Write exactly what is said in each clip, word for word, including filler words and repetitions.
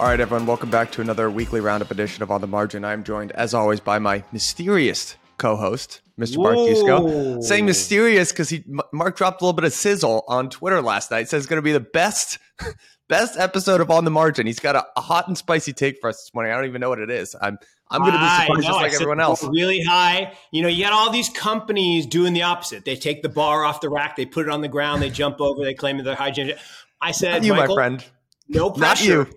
All right, everyone, welcome back to another weekly roundup edition of On the Margin. I'm joined, as always, by my mysterious co-host, Mister Bartusko. Saying mysterious because he Mark dropped a little bit of sizzle on Twitter last night. Says it's going to be the best, best episode of On the Margin. He's got a, a hot and spicy take for us this morning. I don't even know what it is. I'm I'm going to be surprised just like everyone else. Really high. You know, you got all these companies doing the opposite. They take the bar off the rack, they put it on the ground, they jump over, they claim they're hygienic. I said, not you, Michael, my friend. No pressure. Not you.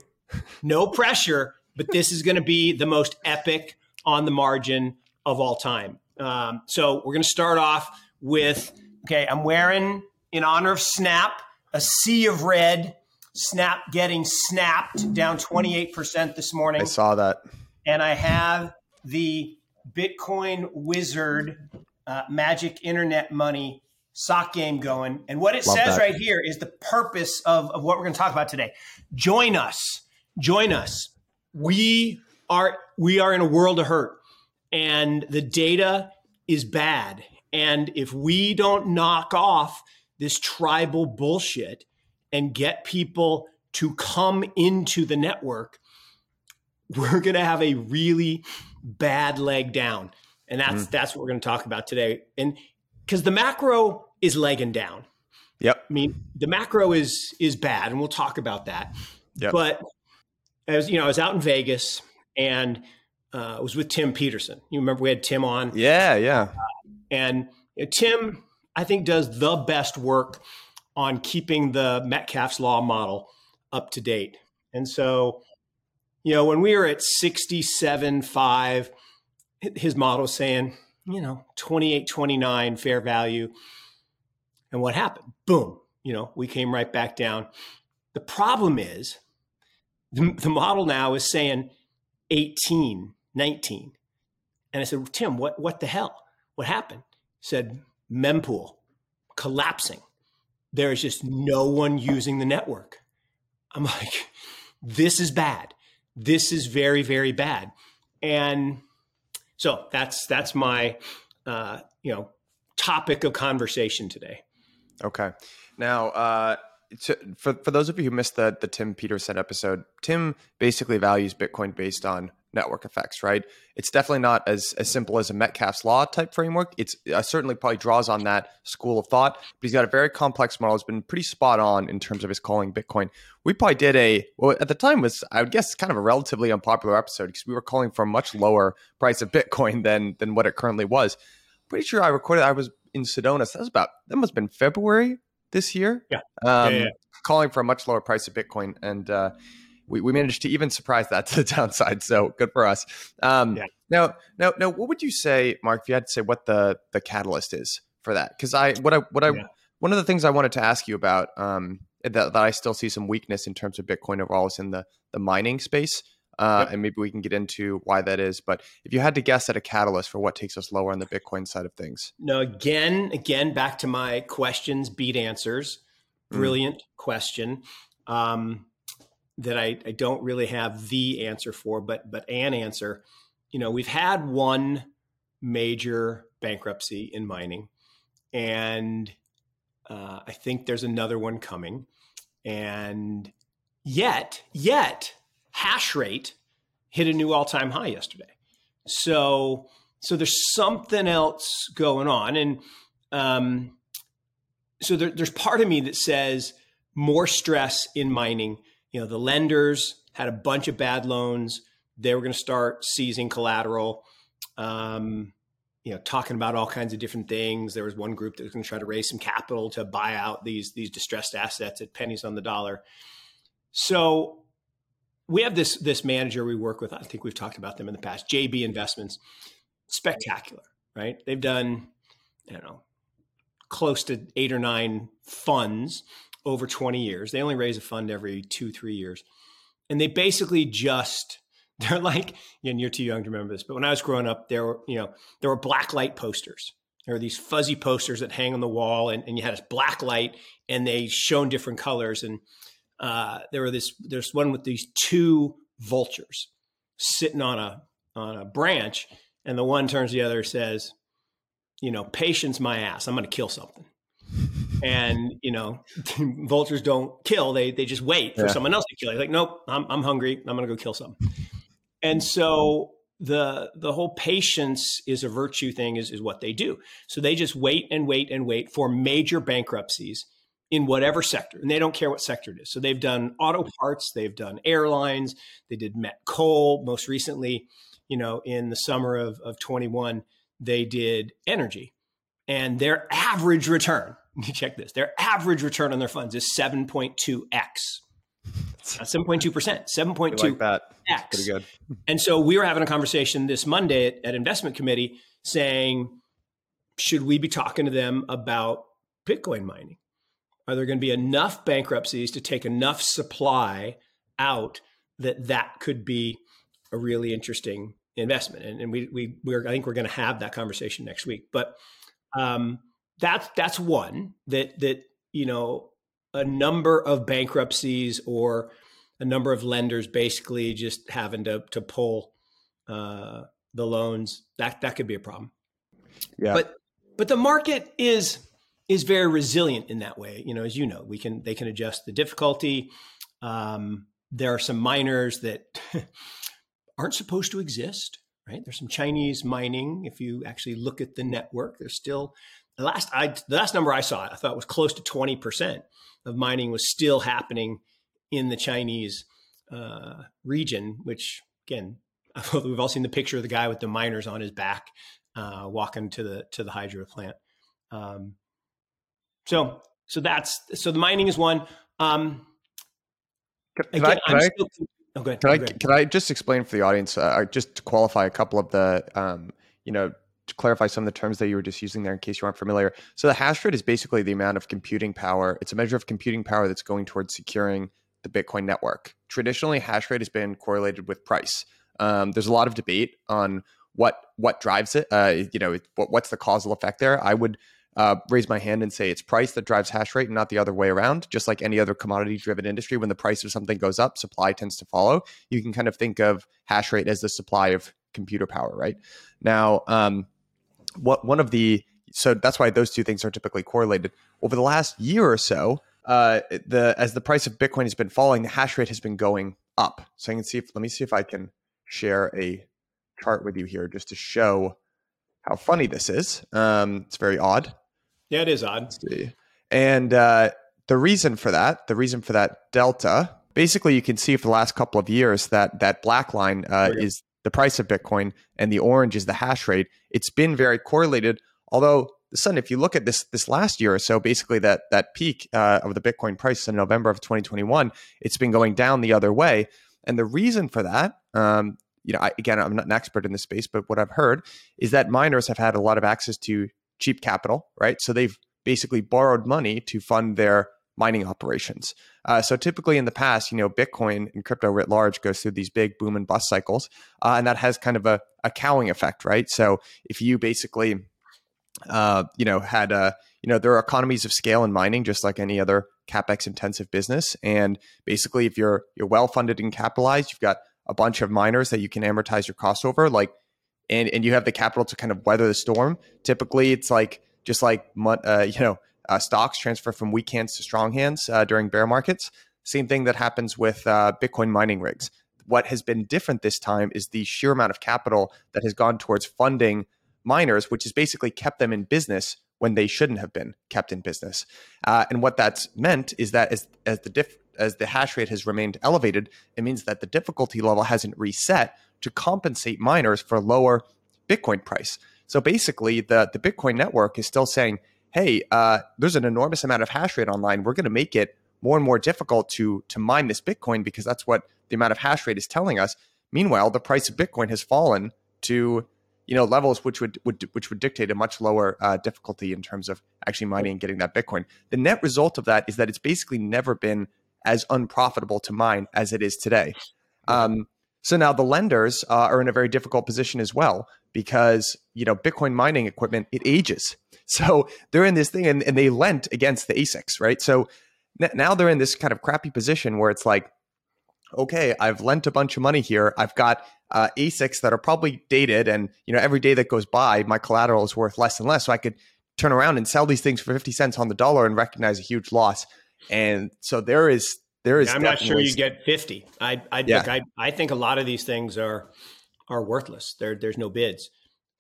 No pressure. But this is going to be the most epic On the Margin of all time. Um, so we're going to start off with, okay, I'm wearing, in honor of Snap, a sea of red. Snap getting snapped down twenty-eight percent this morning. I saw that. And I have the Bitcoin wizard uh, magic internet money sock game going. And what it Love says that. right here is the purpose of, of what we're going to talk about today. Join us. Join us. We are we are in a world of hurt. And the data is bad. And if we don't knock off this tribal bullshit and get people to come into the network, we're going to have a really bad leg down. And that's mm. that's what we're going to talk about today. And because the macro is legging down. Yep. I mean, the macro is is bad, and we'll talk about that. Yep. But as you know, I was out in Vegas, and Uh, it was with Tim Peterson. You remember we had Tim on? Yeah, yeah. Uh, and you know, Tim, I think, does the best work on keeping the Metcalfe's law model up to date. And so, you know, when we were at sixty-seven point five, his model was saying, you know, twenty-eight twenty-nine fair value. And what happened? Boom. You know, we came right back down. The problem is the, the model now is saying eighteen, nineteen. And I said, Tim, what, what the hell? What happened? He said, mempool collapsing. There is just no one using the network. I'm like, this is bad. This is very, very bad. And so that's, that's my, uh, you know, topic of conversation today. Okay. Now, uh, To, for for those of you who missed the the Tim Peterson episode, Tim basically values Bitcoin based on network effects, right? It's definitely not as, as simple as a Metcalfe's law type framework. It's uh, certainly probably draws on that school of thought, but he's got a very complex model. He's been pretty spot on in terms of his calling Bitcoin. We probably did a, well, at the time was, I would guess, kind of a relatively unpopular episode because we were calling for a much lower price of Bitcoin than than what it currently was. Pretty sure I recorded, I was in Sedona. So that was about, that must have been February this year, yeah. Um, yeah, yeah, calling for a much lower price of Bitcoin. And uh, we, we managed to even surprise that to the downside. So good for us. Um, yeah. Now, now, now, what would you say, Mark, if you had to say what the, the catalyst is for that? Because I, what I, what I, yeah. one of the things I wanted to ask you about um, that, that I still see some weakness in terms of Bitcoin overall is in the, the mining space. Uh, yep. And maybe we can get into why that is. But if you had to guess at a catalyst for what takes us lower on the Bitcoin side of things. No, again, again, back to my questions, beat answers. Brilliant mm. question um, that I, I don't really have the answer for, but but an answer. You know, we've had one major bankruptcy in mining, and uh, I think there's another one coming. And yet, yet... hash rate hit a new all-time high yesterday. So, so there's something else going on. And um, so there, there's part of me that says more stress in mining. You know, the lenders had a bunch of bad loans. They were going to start seizing collateral, um, you know, talking about all kinds of different things. There was one group that was going to try to raise some capital to buy out these, these distressed assets at pennies on the dollar. So, we have this this manager we work with. I think we've talked about them in the past. J B Investments, spectacular, right? They've done, I don't know, close to eight or nine funds over twenty years. They only raise a fund every two, three years. And they basically just, they're like, and you're too young to remember this, but when I was growing up, there were, you know, there were black light posters. There were these fuzzy posters that hang on the wall, and, and you had this black light and they shone different colors. And Uh, there were this, there's one with these two vultures sitting on a, on a branch, and the one turns to the other and says, you know, patience my ass, I'm going to kill something. And, you know, vultures don't kill. They they just wait for yeah. someone else to kill. You're like, nope, I'm I'm hungry. I'm going to go kill some. And so the the whole patience is a virtue thing is, is what they do. So they just wait and wait and wait for major bankruptcies in whatever sector. And they don't care what sector it is. So they've done auto parts. They've done airlines. They did Met Coal. Most recently, you know, in the summer of, of twenty-one, they did energy. And their average return, check this, their average return on their funds is seven point two x. Not seven point two percent, seven point two x. Like that. Pretty good. And so we were having a conversation this Monday at, at investment committee saying, should we be talking to them about Bitcoin mining? Are there going to be enough bankruptcies to take enough supply out that that could be a really interesting investment? And, and we, we, we're, I think we're going to have that conversation next week. But um, that's, that's one that, that, you know, a number of bankruptcies or a number of lenders basically just having to, to pull uh, the loans, that, that could be a problem. Yeah. But, but the market is, is very resilient in that way. You know, as you know, we can, they can adjust the difficulty. Um, there are some miners that aren't supposed to exist, right? There's some Chinese mining. If you actually look at the network, there's still the last, I, the last number I saw, I thought was close to twenty percent of mining was still happening in the Chinese uh, region, which again, we've all seen the picture of the guy with the miners on his back uh, walking to the, to the hydro plant. Um, so, so that's, so the mining is one. Um, can, again, I, can, I, still, oh, go ahead, can, go I, can I just explain for the audience, uh, just to qualify a couple of the, um, you know, to clarify some of the terms that you were just using there in case you aren't familiar. So the hash rate is basically the amount of computing power. It's a measure of computing power that's going towards securing the Bitcoin network. Traditionally, hash rate has been correlated with price. Um, there's a lot of debate on what what drives it. Uh, you know, what, what's the causal effect there? I would uh, raise my hand and say it's price that drives hash rate and not the other way around. Just like any other commodity-driven industry, when the price of something goes up, supply tends to follow. You can kind of think of hash rate as the supply of computer power, right? Now, um, What one of the so that's why those two things are typically correlated. Over the last year or so, uh, the as the price of Bitcoin has been falling, the hash rate has been going up. So I can see if let me see if I can share a chart with you here just to show how funny this is. Um, it's very odd. Yeah, it is odd. Let's see. And uh, the reason for that, the reason for that delta, basically, you can see for the last couple of years that that black line uh, oh, yeah. is. the price of Bitcoin, and the orange is the hash rate. It's been very correlated. Although, son, if you look at this this last year or so, basically that that peak uh, of the Bitcoin price in November of twenty twenty-one, it's been going down the other way. And the reason for that, um, you know, I, again, I'm not an expert in this space, but what I've heard is that miners have had a lot of access to cheap capital, right? So they've basically borrowed money to fund their mining operations. Uh, so typically in the past, you know, Bitcoin and crypto writ large goes through these big boom and bust cycles. Uh, and that has kind of a, a cowing effect, right? So if you basically, uh, you know, had a, you know, there are economies of scale in mining, just like any other CapEx intensive business. And basically if you're, you're well-funded and capitalized, you've got a bunch of miners that you can amortize your costs over, like, and, and you have the capital to kind of weather the storm. Typically it's like, just like, uh, you know, Uh, stocks transfer from weak hands to strong hands uh, during bear markets. Same thing that happens with uh, Bitcoin mining rigs. What has been different this time is the sheer amount of capital that has gone towards funding miners, which has basically kept them in business when they shouldn't have been kept in business. Uh, and what that's meant is that as as the diff, as the hash rate has remained elevated, it means that the difficulty level hasn't reset to compensate miners for lower Bitcoin price. So basically, the the Bitcoin network is still saying, hey, uh, there's an enormous amount of hash rate online. We're going to make it more and more difficult to to mine this Bitcoin because that's what the amount of hash rate is telling us. Meanwhile, the price of Bitcoin has fallen to you know levels which would, would which would dictate a much lower uh, difficulty in terms of actually mining and getting that Bitcoin. The net result of that is that it's basically never been as unprofitable to mine as it is today. Um, so now the lenders uh, are in a very difficult position as well because you know Bitcoin mining equipment, it ages. So they're in this thing and, and they lent against the A SICs, right? So n- now they're in this kind of crappy position where it's like, okay, I've lent a bunch of money here. I've got uh, A SICs that are probably dated and, you know, every day that goes by, my collateral is worth less and less. So I could turn around and sell these things for fifty cents on the dollar and recognize a huge loss. And so there is, there is, yeah, I'm not sure you get fifty. I, I, yeah. look, I, I think a lot of these things are, are worthless. There, there's no bids.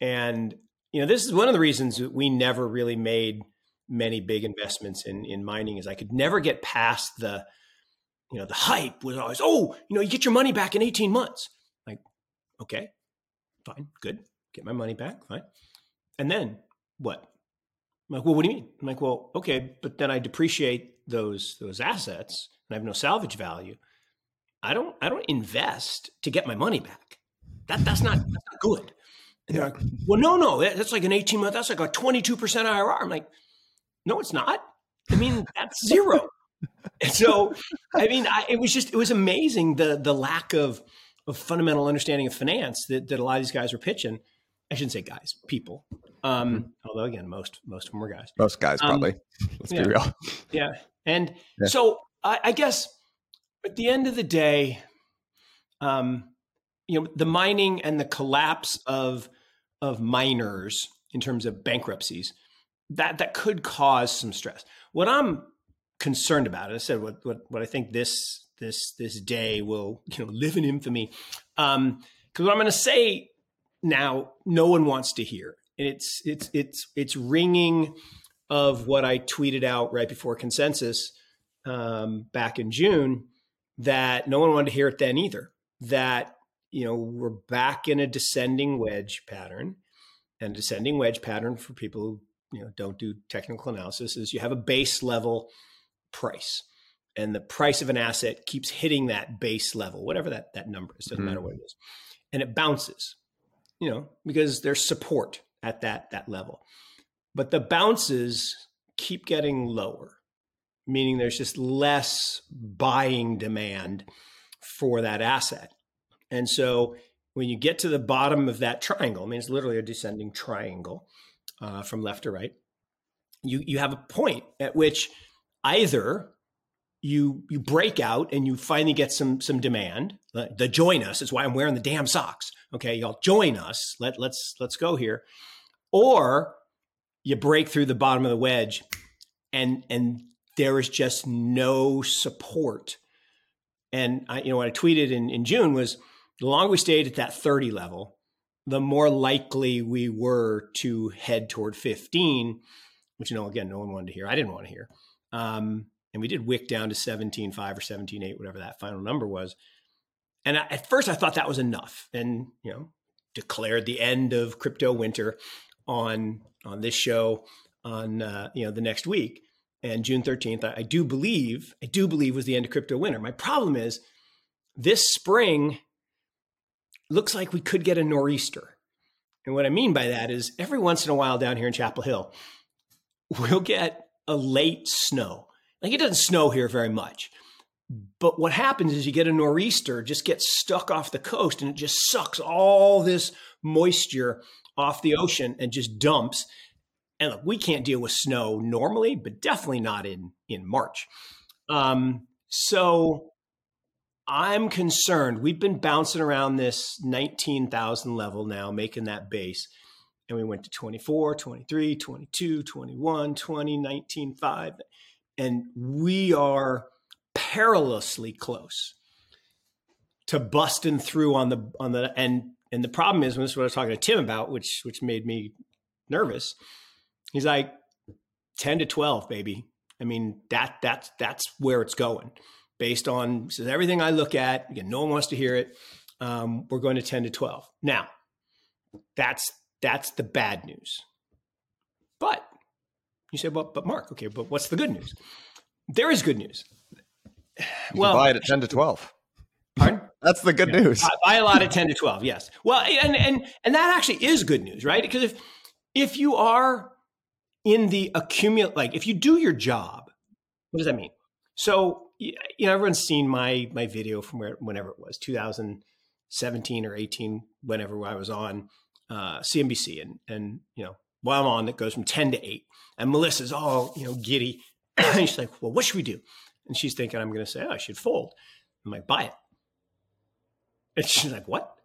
And, you know, this is one of the reasons that we never really made many big investments in, in mining is I could never get past the, you know, the hype was always, oh, you know, you get your money back in eighteen months. Like, okay, fine, good. Get my money back, fine. And then what? I'm like, well, what do you mean? I'm like, well, okay, but then I depreciate those those assets and I have no salvage value. I don't I don't invest to get my money back. That that's not that's not good. And yeah. They're like, well, no, no, that, that's like an eighteen month, that's like a twenty-two percent I R R. I'm like, no, it's not. I mean, that's zero. And so, I mean, I, it was just, it was amazing the the lack of of fundamental understanding of finance that, that a lot of these guys were pitching. I shouldn't say guys, people. Um, although again, most most of them were guys. Most guys um, probably. Let's yeah, be real. Yeah, and yeah. so I, I guess at the end of the day, um, you know, the mining and the collapse of of miners in terms of bankruptcies that that could cause some stress. What I'm concerned about, and I said what what what I think this this this day will you know live in infamy, because um, what I'm going to say. Now, no one wants to hear, and it's it's it's it's ringing of what I tweeted out right before consensus um, back in June that no one wanted to hear it then either. That you know we're back in a descending wedge pattern, and a descending wedge pattern for people who you know don't do technical analysis is you have a base level price, and the price of an asset keeps hitting that base level, whatever that that number is, doesn't mm-hmm. matter what it is, and it bounces. You know, because there's support at that that level. But the bounces keep getting lower, meaning there's just less buying demand for that asset. And so when you get to the bottom of that triangle, I mean, it's literally a descending triangle uh, from left to right, you you have a point at which either you you break out and you finally get some some demand. The, the join us is why I'm wearing the damn socks. Okay, y'all join us. Let let's let's go here. Or you break through the bottom of the wedge, and and there is just no support. And I, you know, what I tweeted in, in June was the longer we stayed at that thirty level, the more likely we were to head toward fifteen, which you know again no one wanted to hear. I didn't want to hear. Um, And we did wick down to seventeen five or seventeen eight, whatever that final number was. And I, at first I thought that was enough and, you know, declared the end of crypto winter on, on this show on, uh, you know, the next week. And June thirteenth, I, I do believe, I do believe was the end of crypto winter. My problem is this spring looks like we could get a nor'easter. And what I mean by that is every once in a while down here in Chapel Hill, we'll get a late snow. Like it doesn't snow here very much, but what happens is you get a nor'easter, just gets stuck off the coast and it just sucks all this moisture off the ocean and just dumps. And look, we can't deal with snow normally, but definitely not in, in March. Um, so I'm concerned. We've been bouncing around this nineteen thousand level now, making that base. And we went to twenty-four, twenty-three, twenty-two, twenty-one, twenty, nineteen, five. And we are perilously close to busting through on the on the and and the problem is, and this is what I was talking to Tim about, which which made me nervous. He's like ten to twelve, baby. I mean that that's that's where it's going, based on so everything I look at. Again, no one wants to hear it. Um, we're going to ten to twelve now. That's that's the bad news, but. You say, well, but Mark, okay, but what's the good news? There is good news. You well, buy it at ten to twelve. Pardon? That's the good yeah. news. I buy a lot at ten to twelve, yes. Well, and and and that actually is good news, right? Because if if you are in the accumulate, like if you do your job, what does that mean? So, you know, everyone's seen my my video from where, whenever it was, two thousand seventeen or eighteen, whenever I was on uh, C N B C and and, you know, while I'm on, it goes from ten to eight. And Melissa's all, you know, giddy. And she's like, well, what should we do? And she's thinking, I'm going to say, oh, I should fold. I'm like, buy it. And she's like, what?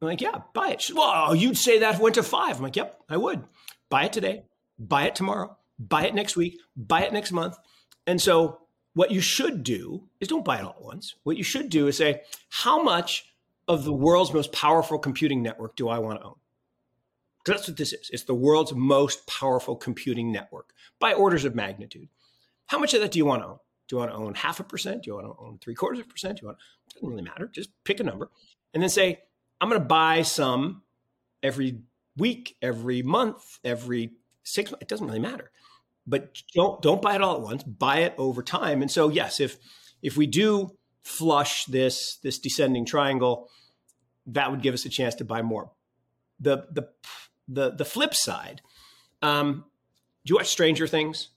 I'm like, yeah, buy it. She's, well, you'd say that went to five. I'm like, yep, I would. Buy it today. buy it tomorrow, buy it next week, buy it next month. And so what you should do is don't buy it all at once. What you should do is say, how much of the world's most powerful computing network do I want to own? Because that's what this is. It's the world's most powerful computing network by orders of magnitude. How much of that do you want to own? Do you want to own half a percent? Do you want to own three quarters of a percent? Do you want to, doesn't really matter. Just pick a number and then say, I'm going to buy some every week, every month, every six months. It doesn't really matter. But don't don't buy it all at once. Buy it over time. And so, yes, if if we do flush this this descending triangle, that would give us a chance to buy more. The the the the flip side. Um, do you watch Stranger Things?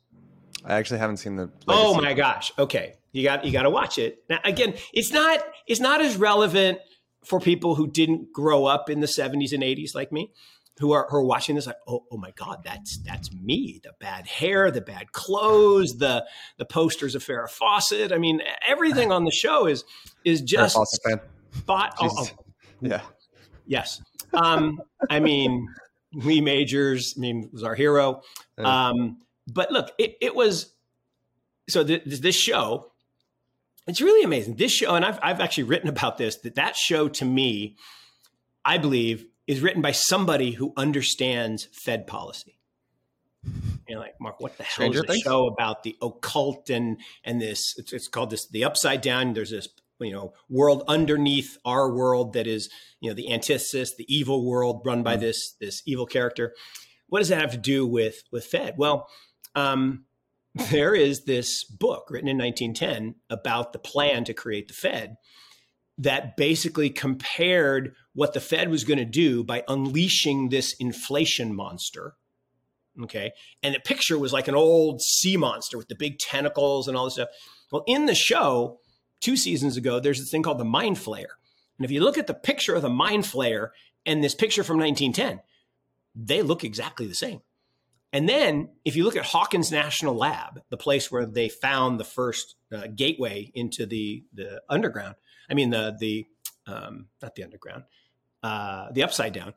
I actually haven't seen the legacy. Oh my gosh! Okay, you got you got to watch it. Now again, it's not it's not as relevant for people who didn't grow up in the seventies and eighties like me, who are, who are watching this like, oh, oh my God, that's that's me. The bad hair, the bad clothes, the the posters of Farrah Fawcett. I mean, everything on the show is is just spot on. Oh, oh. Yeah. Yes. Um, I mean, Lee Majors, I mean, was our hero. Um, but look, it, it was, so th- this show, it's really amazing. This show, and I've I've actually written about this, that that show to me, I believe, is written by somebody who understands Fed policy. You know, like, Mark, what the hell is the show about the occult and and this, it's, it's called this, the upside down. There's this, you know, world underneath our world that is, you know, the antithesis, the evil world run by mm-hmm. this this evil character. What does that have to do with, with Fed? Well, um, there is this book written in nineteen ten about the plan to create the Fed that basically compared what the Fed was going to do by unleashing this inflation monster. Okay. And the picture was like an old sea monster with the big tentacles and all this stuff. Well, in the show, two seasons ago, there's this thing called the Mind Flayer. And if you look at the picture of the Mind Flayer and this picture from nineteen ten, they look exactly the same. And then if you look at Hawkins National Lab, the place where they found the first uh, gateway into the, the underground, I mean, the, the um, not the underground, uh, the upside down,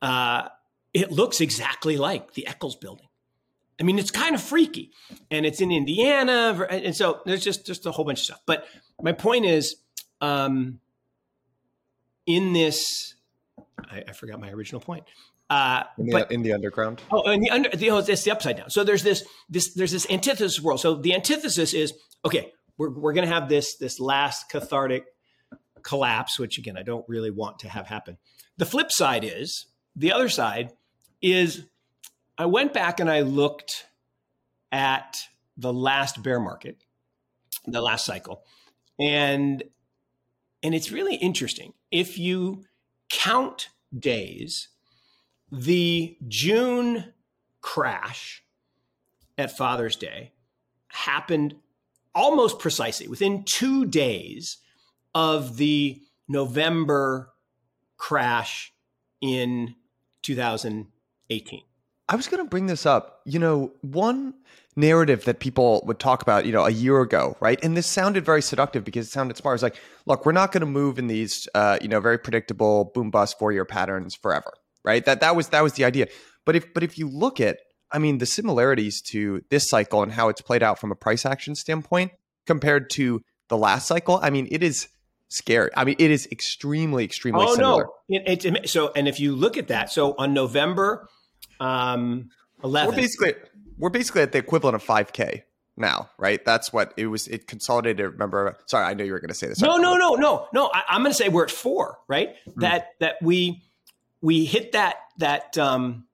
uh, it looks exactly like the Eccles building. I mean, it's kind of freaky, and it's in Indiana. And so there's just, just a whole bunch of stuff. But my point is, um, in this, I, I forgot my original point. Uh, in, the, but, in the underground. Oh, in the under, the, oh, it's the upside down. So there's this, this, there's this antithesis world. So the antithesis is, okay, we're, we're going to have this, this last cathartic collapse, which again, I don't really want to have happen. The flip side is, the other side is, I went back and I looked at the last bear market, the last cycle. And, and it's really interesting. If you count days, the June crash at Father's Day happened almost precisely within two days of the November crash in two thousand eighteen. I was going to bring this up. You know, one narrative that people would talk about, you know, a year ago, right? And this sounded very seductive because it sounded smart. It's like, look, we're not going to move in these, uh, you know, very predictable boom bust four-year patterns forever. Right. That that was that was the idea. But if but if you look at, I mean, the similarities to this cycle and how it's played out from a price action standpoint compared to the last cycle, I mean, it is scary. I mean, it is extremely, extremely oh, similar. Oh, no. It, it, so and if you look at that, so on November um, eleventh. We're basically we're basically at the equivalent of five K now. Right. That's what it was. It consolidated. Remember. Sorry, I know you were going to say this. No, no, no, no, no. I, I'm going to say we're at four. Right. Mm-hmm. That that we. We hit that that um,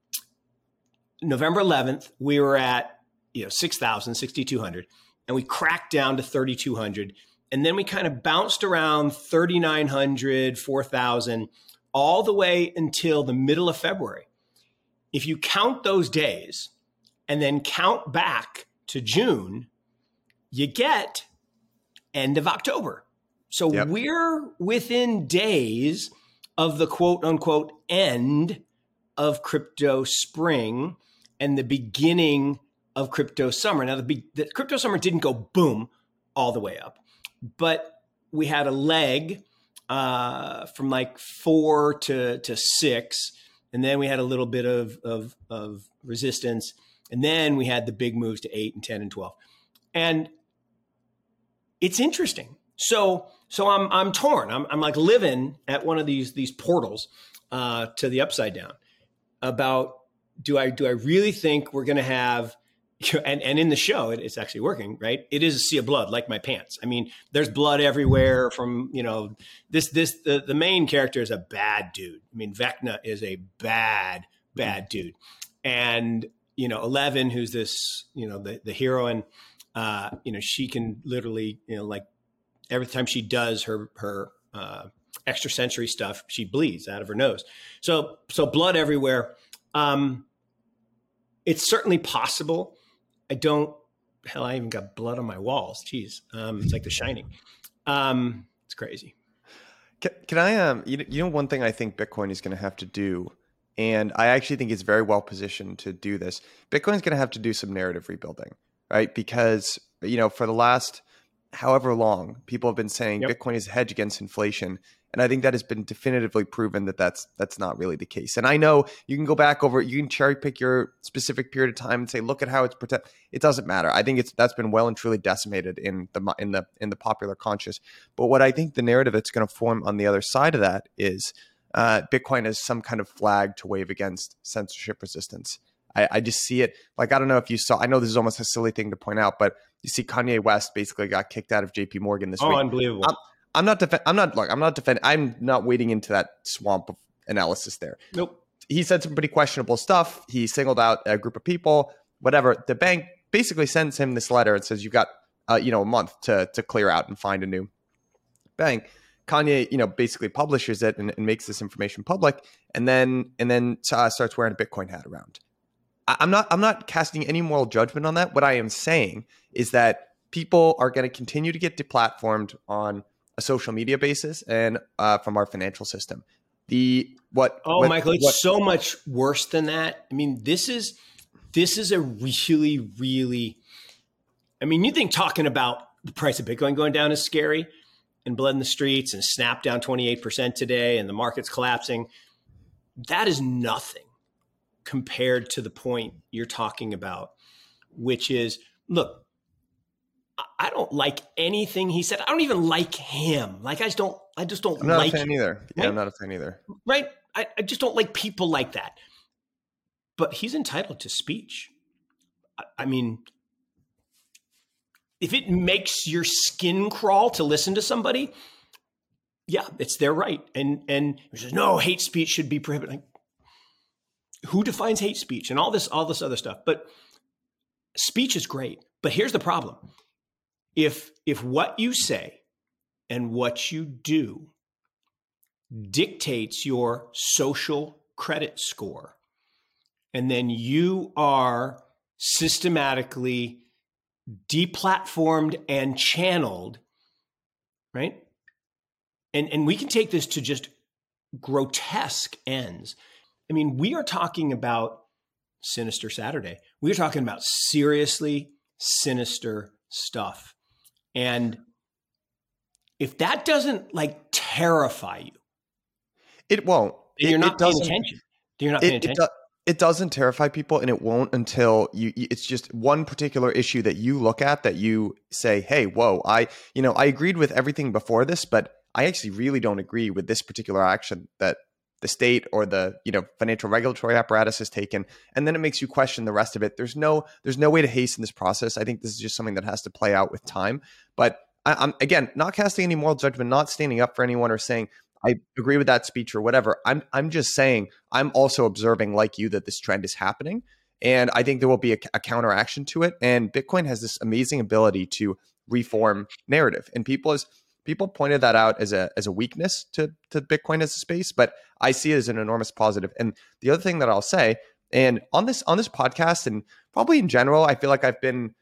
November eleventh. We were at you know six thousand, six thousand two hundred, and we cracked down to three thousand two hundred, and then we kind of bounced around three thousand nine hundred, four thousand, all the way until the middle of February. If you count those days and then count back to June, you get end of October. So yep. We're within days of the quote unquote end of crypto spring and the beginning of crypto summer. Now, the, be- the crypto summer didn't go boom all the way up, but we had a leg uh, from like four to, to six, and then we had a little bit of of, of resistance, And then we had the big moves to eight and ten and twelve. And it's interesting. So so I'm I'm torn. I'm I'm like living at one of these these portals uh, to the upside down about do I do I really think we're going to have, and and in the show it, it's actually working, right? It is a sea of blood, like my pants. I mean, there's blood everywhere from, you know, this this the, the main character is a bad dude. I mean, Vecna is a bad bad dude, and you know, Eleven, who's this, you know, the the heroine, uh, you know, she can literally, you know, like every time she does her her uh, extrasensory stuff, she bleeds out of her nose. So so blood everywhere. Um, it's certainly possible. I don't. Hell, I even got blood on my walls. Jeez, um, it's like The Shining. Um, it's crazy. Can, can I? Um, you know, you know, one thing I think Bitcoin is going to have to do. And I actually think it's very well positioned to do this. Bitcoin's going to have to do some narrative rebuilding, right? Because, you know, for the last however long, people have been saying yep. Bitcoin is a hedge against inflation. And I think that has been definitively proven that that's, that's not really the case. And I know you can go back over, you can cherry pick your specific period of time and say, look at how it's protected. It doesn't matter. I think it's that's been well and truly decimated in the in the, in the popular conscious. But what I think the narrative that's going to form on the other side of that is Uh, Bitcoin as some kind of flag to wave against censorship resistance. I, I just see it. Like, I don't know if you saw, I know this is almost a silly thing to point out, but you see Kanye West basically got kicked out of J P Morgan this oh, week. Oh, unbelievable. I'm, I'm not, def- I'm not, look, I'm not defending, I'm not wading into that swamp of analysis there. Nope. He said some pretty questionable stuff. He singled out a group of people, whatever. The bank basically sends him this letter and says, you've got, uh, you know, a month to, to clear out and find a new bank. Kanye, you know, basically publishes it and, and makes this information public, and then and then uh, starts wearing a Bitcoin hat around. I, I'm not I'm not casting any moral judgment on that. What I am saying is that people are going to continue to get deplatformed on a social media basis and uh, from our financial system. The what? Oh, what, Michael, it's what, so much worse than that. I mean, this is this is a really, really. I mean, you think talking about the price of Bitcoin going down is scary? And blood in the streets and Snap down twenty-eight percent today and the market's collapsing. That is nothing compared to the point you're talking about, which is, look, I don't like anything he said. I don't even like him. Like, I just don't, I just don't I'm not like a fan him. Either. Yeah, right? I'm not a fan either. Right. I, I just don't like people like that, but he's entitled to speech. I, I mean, if it makes your skin crawl to listen to somebody, yeah, it's their right. And and it says, no, hate speech should be prohibited. Like, who defines hate speech and all this, all this other stuff? But speech is great. But here's the problem. If if what you say and what you do dictates your social credit score, and then you are systematically deplatformed and channeled, right? And and we can take this to just grotesque ends. I mean, we are talking about sinister Saturday. We're talking about seriously sinister stuff. And if that doesn't like terrify you, it won't. It, you're not paying attention. You're not paying it, attention. It It doesn't terrify people, and it won't until you. It's just one particular issue that you look at that you say, "Hey, whoa! I, you know, I agreed with everything before this, but I actually really don't agree with this particular action that the state or the, you know, financial regulatory apparatus has taken." And then it makes you question the rest of it. There's no, there's no way to hasten this process. I think this is just something that has to play out with time. But I, I'm again not casting any moral judgment, not standing up for anyone or saying I agree with that speech or whatever. I'm I'm just saying, I'm also observing like you that this trend is happening. And I think there will be a, a counteraction to it. And Bitcoin has this amazing ability to reform narrative. And people is people pointed that out as a as a weakness to, to Bitcoin as a space, but I see it as an enormous positive. And the other thing that I'll say, and on this on this podcast and probably in general, I feel like I've been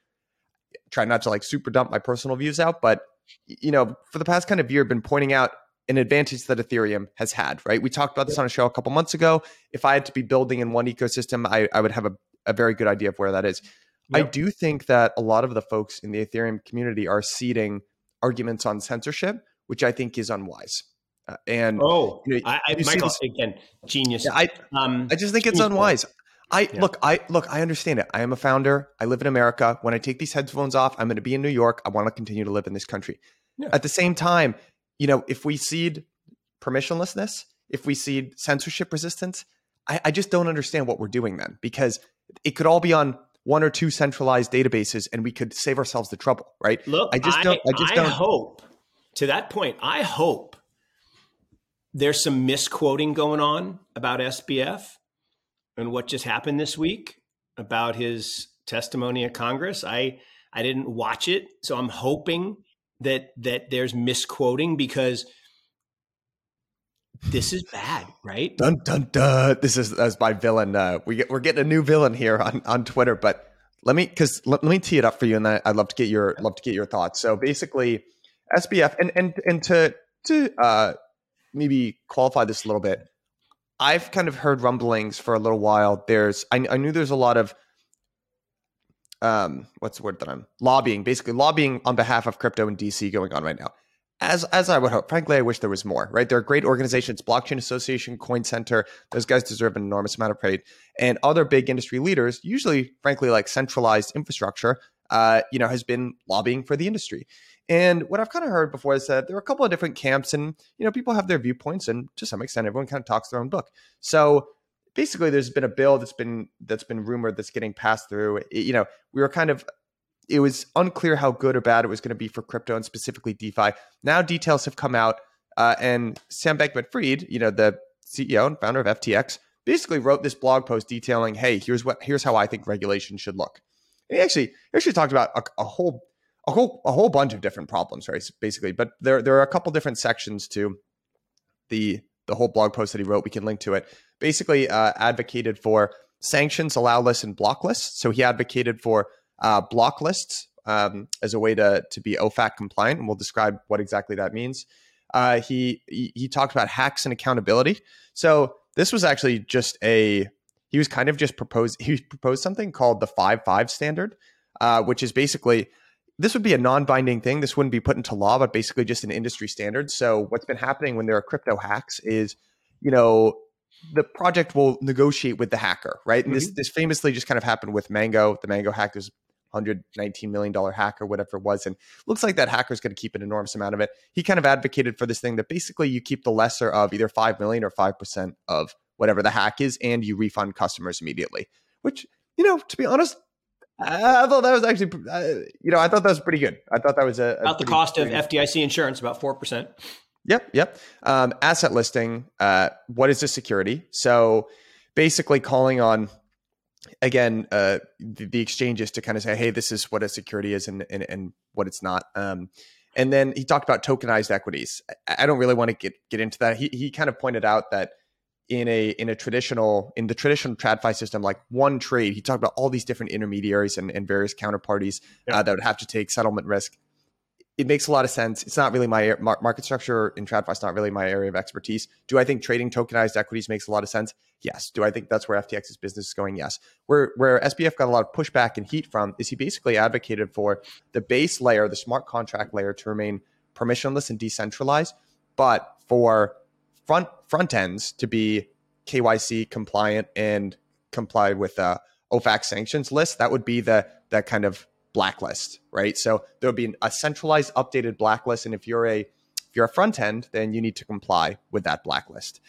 trying not to like super dump my personal views out, but you know, for the past kind of year, I've been pointing out an advantage that Ethereum has had, right? We talked about this on a show a couple months ago. If I had to be building in one ecosystem, I, I would have a, a very good idea of where that is. Yep. I do think that a lot of the folks in the Ethereum community are seeding arguments on censorship, which I think is unwise. Uh, and oh, you know, I, I, Michael, again, genius. Yeah, I, um, I just think genius. It's unwise. I yeah. look, I look, I understand it. I am a founder. I live in America. When I take these headphones off, I'm going to be in New York. I want to continue to live in this country. Yeah. At the same time, you know, if we seed permissionlessness, if we seed censorship resistance, I, I just don't understand what we're doing then, because it could all be on one or two centralized databases and we could save ourselves the trouble, right? Look, I just don't. I, I just I don't hope to that point. I hope there's some misquoting going on about S B F and what just happened this week about his testimony at Congress. I I didn't watch it, so I'm hoping that that there's misquoting, because this is bad, right? Dun dun dun. This is as my villain. Uh, we get, we're getting a new villain here on, on Twitter, but let me because let, let me tee it up for you, and I'd love to get your love to get your thoughts. So basically, S B F, and and and to to uh, maybe qualify this a little bit, I've kind of heard rumblings for a little while. There's, I, I knew there's a lot of, um, what's the word that I'm lobbying, basically lobbying on behalf of crypto in D C going on right now. As, as I would hope, frankly, I wish there was more, right? There are great organizations, Blockchain Association, Coin Center. Those guys deserve an enormous amount of praise, and other big industry leaders, usually, frankly, like centralized infrastructure, uh, you know, has been lobbying for the industry. And what I've kind of heard before is that there are a couple of different camps, and, you know, people have their viewpoints, and to some extent, everyone kind of talks their own book. So basically, there's been a bill that's been that's been rumored that's getting passed through. It, you know, we were kind of, it was unclear how good or bad it was going to be for crypto and specifically DeFi. Now details have come out, uh, and Sam Bankman-Fried, you know, the C E O and founder of F T X, basically wrote this blog post detailing, hey, here's what here's how I think regulation should look. And he actually he actually talked about a, a whole. A whole a whole bunch of different problems, right? Basically, but there there are a couple different sections to the the whole blog post that he wrote. We can link to it. Basically, uh, advocated for sanctions, allow lists, and block lists. So he advocated for uh, block lists um, as a way to to be O FAC compliant, and we'll describe what exactly that means. Uh, he, he he talked about hacks and accountability. So this was actually just a he was kind of just proposed he proposed something called the five five standard, uh, which is basically, this would be a non-binding thing. This wouldn't be put into law, but basically just an industry standard. So what's been happening when there are crypto hacks is, you know, the project will negotiate with the hacker, right? And mm-hmm. this this famously just kind of happened with Mango. The Mango hack was one hundred nineteen million dollars hack or whatever it was. And it looks like that hacker's going to keep an enormous amount of it. He kind of advocated for this thing that basically you keep the lesser of either five million dollars or five percent of whatever the hack is, and you refund customers immediately, which, you know, to be honest, I thought that was actually, you know, I thought that was pretty good. I thought that was a, a about pretty, the cost of F D I C insurance, about four percent. Yep, yep. Um, asset listing. Uh, what is a security? So, basically, calling on again uh, the, the exchanges to kind of say, hey, this is what a security is and and, and what it's not. Um, and then he talked about tokenized equities. I, I don't really want to get get into that. He he kind of pointed out that in a in a traditional in the traditional TradFi system, like one trade, he talked about all these different intermediaries and, and various counterparties yeah. uh, that would have to take settlement risk. It makes a lot of sense. It's not really my market structure in TradFi. It's not really my area of expertise. Do I think trading tokenized equities makes a lot of sense? Yes. Do I think that's where F T X's business is going? Yes. Where where S B F got a lot of pushback and heat from is he basically advocated for the base layer, the smart contract layer, to remain permissionless and decentralized, but for front front ends to be K Y C compliant and comply with uh, O FAC sanctions list. That would be the that kind of blacklist, right? So there would be an, a centralized updated blacklist, and if you're a if you're a front end, then you need to comply with that blacklist.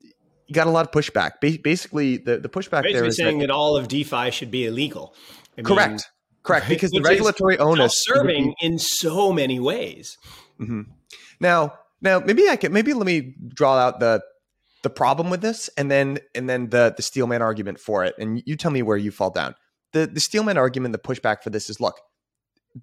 You got a lot of pushback. Ba- basically, the the pushback basically there is saying that, that all of DeFi should be illegal. I correct, mean, correct, because the regulatory onus serving be- in so many ways. Mm-hmm. Now. Now, maybe I can. Maybe let me draw out the the problem with this, and then and then the the steelman argument for it, and you tell me where you fall down. The the steelman argument, the pushback for this is: look,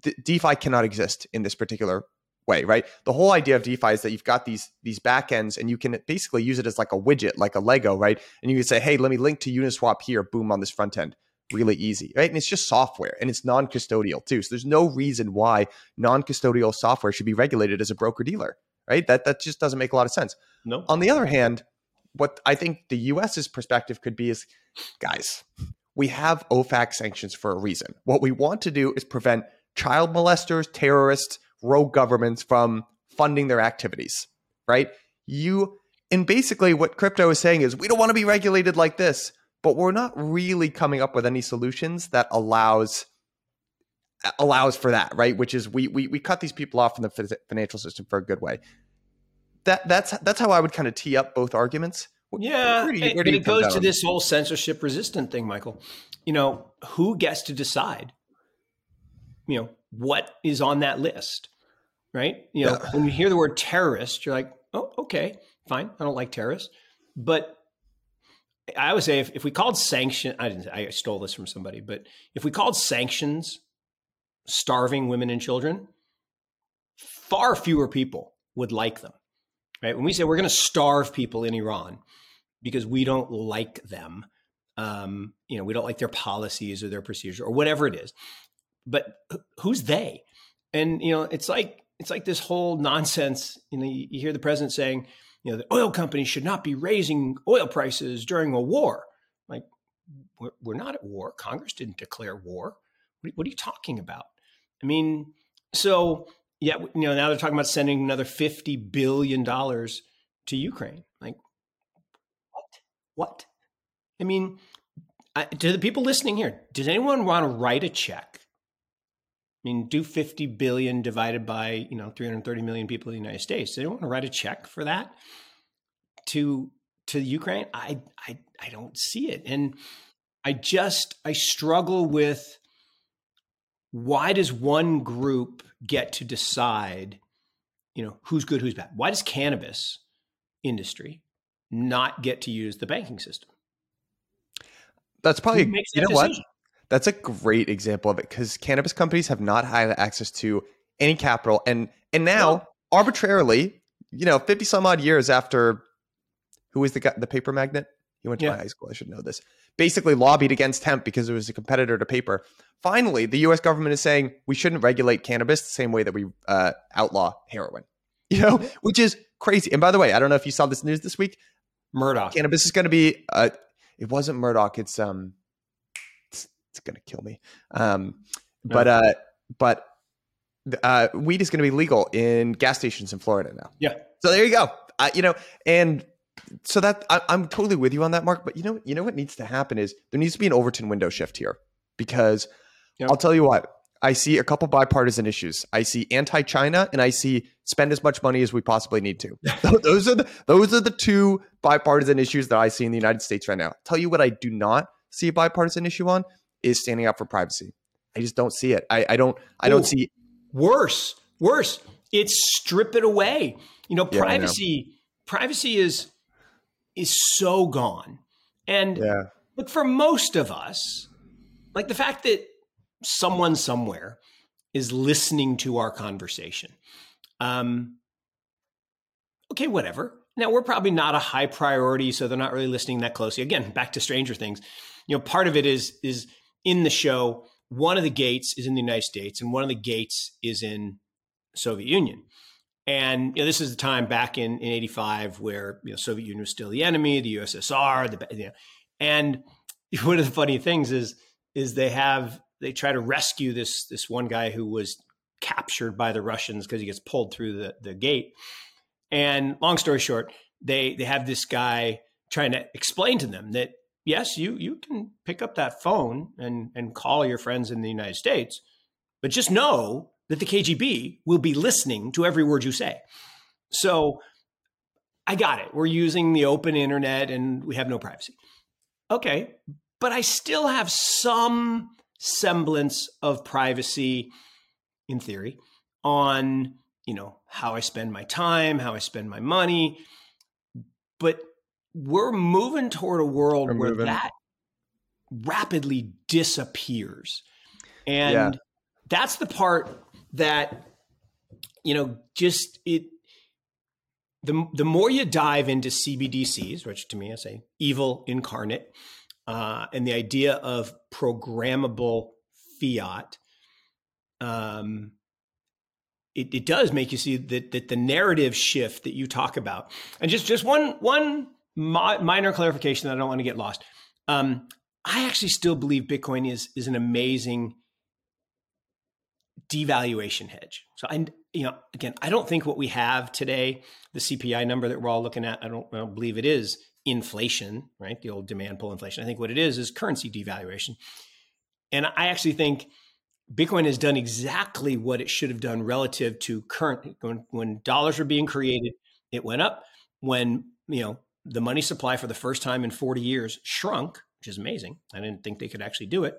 the DeFi cannot exist in this particular way, right? The whole idea of DeFi is that you've got these these backends, and you can basically use it as like a widget, like a Lego, right? And you can say, hey, let me link to Uniswap here, boom, on this front end, really easy, right? And it's just software, and it's non-custodial too. So there's no reason why non-custodial software should be regulated as a broker dealer. Right, that that just doesn't make a lot of sense. No. On the other hand, what I think the U S's perspective could be is, guys, we have O FAC sanctions for a reason. What we want to do is prevent child molesters, terrorists, rogue governments from funding their activities. Right? You And basically what crypto is saying is we don't want to be regulated like this, but we're not really coming up with any solutions that allows allows for that, right? Which is we we we cut these people off from the financial system for a good way. That that's that's how I would kind of tee up both arguments. Yeah, where do you, where do you it goes to this whole censorship resistant thing, Michael. You know, who gets to decide, you know, what is on that list, right? You know, yeah. When you hear the word terrorist, you're like, oh, okay, fine. I don't like terrorists. But I would say if, if we called sanction, I didn't, I stole this from somebody, but if we called sanctions starving women and children, far fewer people would like them, right? When we say we're going to starve people in Iran because we don't like them, um, you know, we don't like their policies or their procedure or whatever it is. But who's they? And, you know, it's like, it's like this whole nonsense. You know, you hear the president saying, you know, the oil companies should not be raising oil prices during a war. Like, we're, we're not at war. Congress didn't declare war. What are you talking about? I mean, so yeah, you know, now they're talking about sending another fifty billion dollars to Ukraine. Like, what? What? I mean, I, to the people listening here, does anyone want to write a check? I mean, do fifty billion divided by, you know, three hundred thirty million people in the United States. They don't want to write a check for that to to Ukraine. I I I don't see it. And I just I struggle with, why does one group get to decide, you know, who's good, who's bad? Why does cannabis industry not get to use the banking system? That's probably, Who makes that you know decision? What? That's a great example of it, because cannabis companies have not had access to any capital. And and now, well, arbitrarily, you know, fifty some odd years after, who was the guy, the paper magnet? He went to yeah. my high school. I should know this. Basically lobbied against hemp because it was a competitor to paper. Finally, the U S government is saying we shouldn't regulate cannabis the same way that we uh, outlaw heroin, you know, which is crazy. And by the way, I don't know if you saw this news this week. Murdoch. Cannabis is going to be, uh, it wasn't Murdoch. It's, um, it's going to kill me. Um, no. But uh, but uh, weed is going to be legal in gas stations in Florida now. Yeah. So there you go. I, you know, and so that I, I'm totally with you on that, Mark. But you know, you know what needs to happen is there needs to be an Overton window shift here, because yep. I'll tell you what, I see a couple bipartisan issues. I see anti-China and I see spend as much money as we possibly need to. those are the those are the two bipartisan issues that I see in the United States right now. I'll tell you what, I do not see a bipartisan issue on. Is standing up for privacy. I just don't see it. I, I don't. I don't Ooh, see it. worse. Worse. It's strip it away. You know, yeah, privacy. Know. Privacy is is so gone. And yeah. look, for most of us, like the fact that someone somewhere is listening to our conversation. Um. Okay, whatever. Now, we're probably not a high priority, so they're not really listening that closely. Again, back to Stranger Things. You know, part of it is is. In the show, one of the gates is in the United States and one of the gates is in Soviet Union. And you know, this is the time back in, in eighty-five where, you know, Soviet Union was still the enemy, the U S S R, the, you know, and one of the funny things is, is they have, they try to rescue this, this one guy who was captured by the Russians because he gets pulled through the, the gate. And long story short, they, they have this guy trying to explain to them that, yes, you you can pick up that phone and, and call your friends in the United States, but just know that the K G B will be listening to every word you say. So I got it. We're using the open internet and we have no privacy. Okay, but I still have some semblance of privacy, in theory, on, you know, how I spend my time, how I spend my money, but we're moving toward a world we're where moving. that rapidly disappears. And yeah. that's the part that, you know, just it, the, the more you dive into C B D Cs, which to me I say evil incarnate, uh, and the idea of programmable fiat, um, it, it does make you see that, that the narrative shift that you talk about, and just, just one, one, My, minor clarification that I don't want to get lost. Um, I actually still believe Bitcoin is is an amazing devaluation hedge. So I you know, again, I don't think what we have today, the C P I number that we're all looking at, I don't, I don't believe it is inflation, right? The old demand pull inflation. I think what it is is currency devaluation. And I actually think Bitcoin has done exactly what it should have done relative to current. When, when dollars were being created, it went up. When, you know, the money supply for the first time in forty years shrunk, which is amazing. I didn't think they could actually do it.